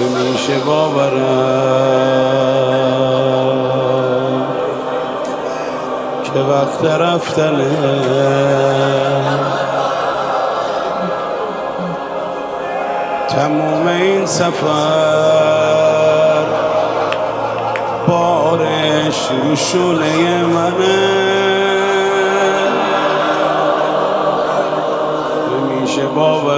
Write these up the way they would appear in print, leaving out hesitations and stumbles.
نمیشه باورم که وقت رفتنه. تموم این سفر بارش رو شعله منه، نمیشه باورم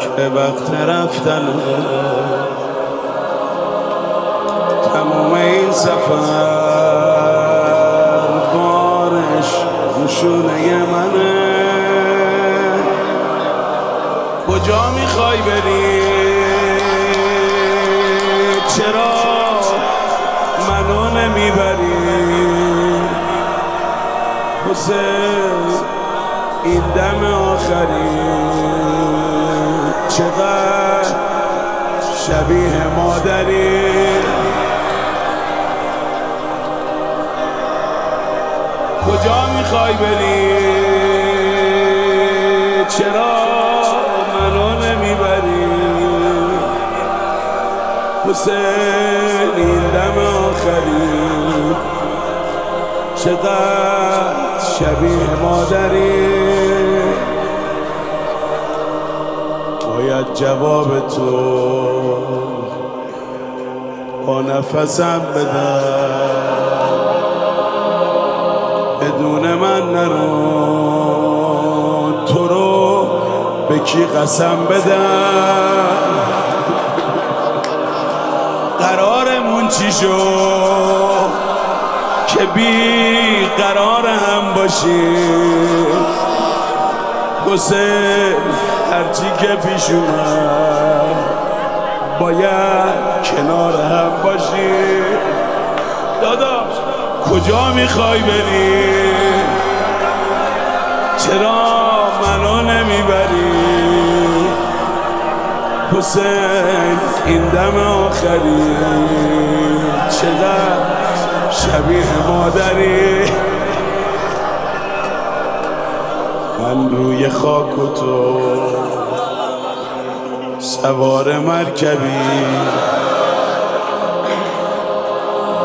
که وقت رفتنه. تموم این سفر بارش رو شعله منه. کجا میخوای بری؟ چرا منو نمیبری؟ حسین این دم آخری چقدر شبیه مادری. کجا میخوای بری؟ چرا منو نمیبری؟ حسین این دم آخری چقدر شبیه مادری. باید جواب تو با نفسم بدم، بدون من نرو، تو رو به کی قسم بدم؟ قرارمون چی شد که بی قرار هم باشیم؟ حسین هرچی که پیش اومد باید کنار هم باشیم. داداش کجا میخوای بری؟ چرا منو نمیبری؟ حسین این دم آخری چقدر شبیه مادری. من روی خاک و تو سوار مرکبی،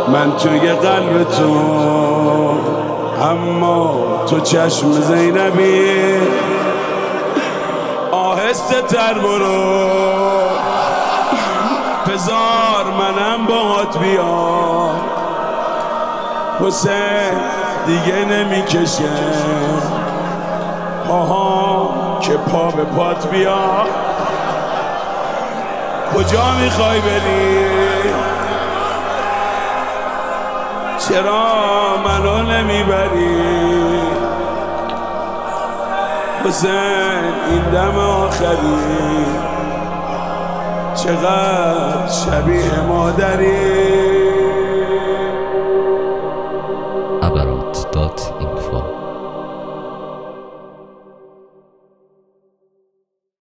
من توی قلب تو اما تو چشم زینبی. آهسته تر برو بذار منم باهات بیام. حسین دیگه نمیکشه پاها که پا به پات بیا. کجا میخوای بری؟ چرا منو نمیبری؟ حسین این دم آخری چقدر شبیه مادری.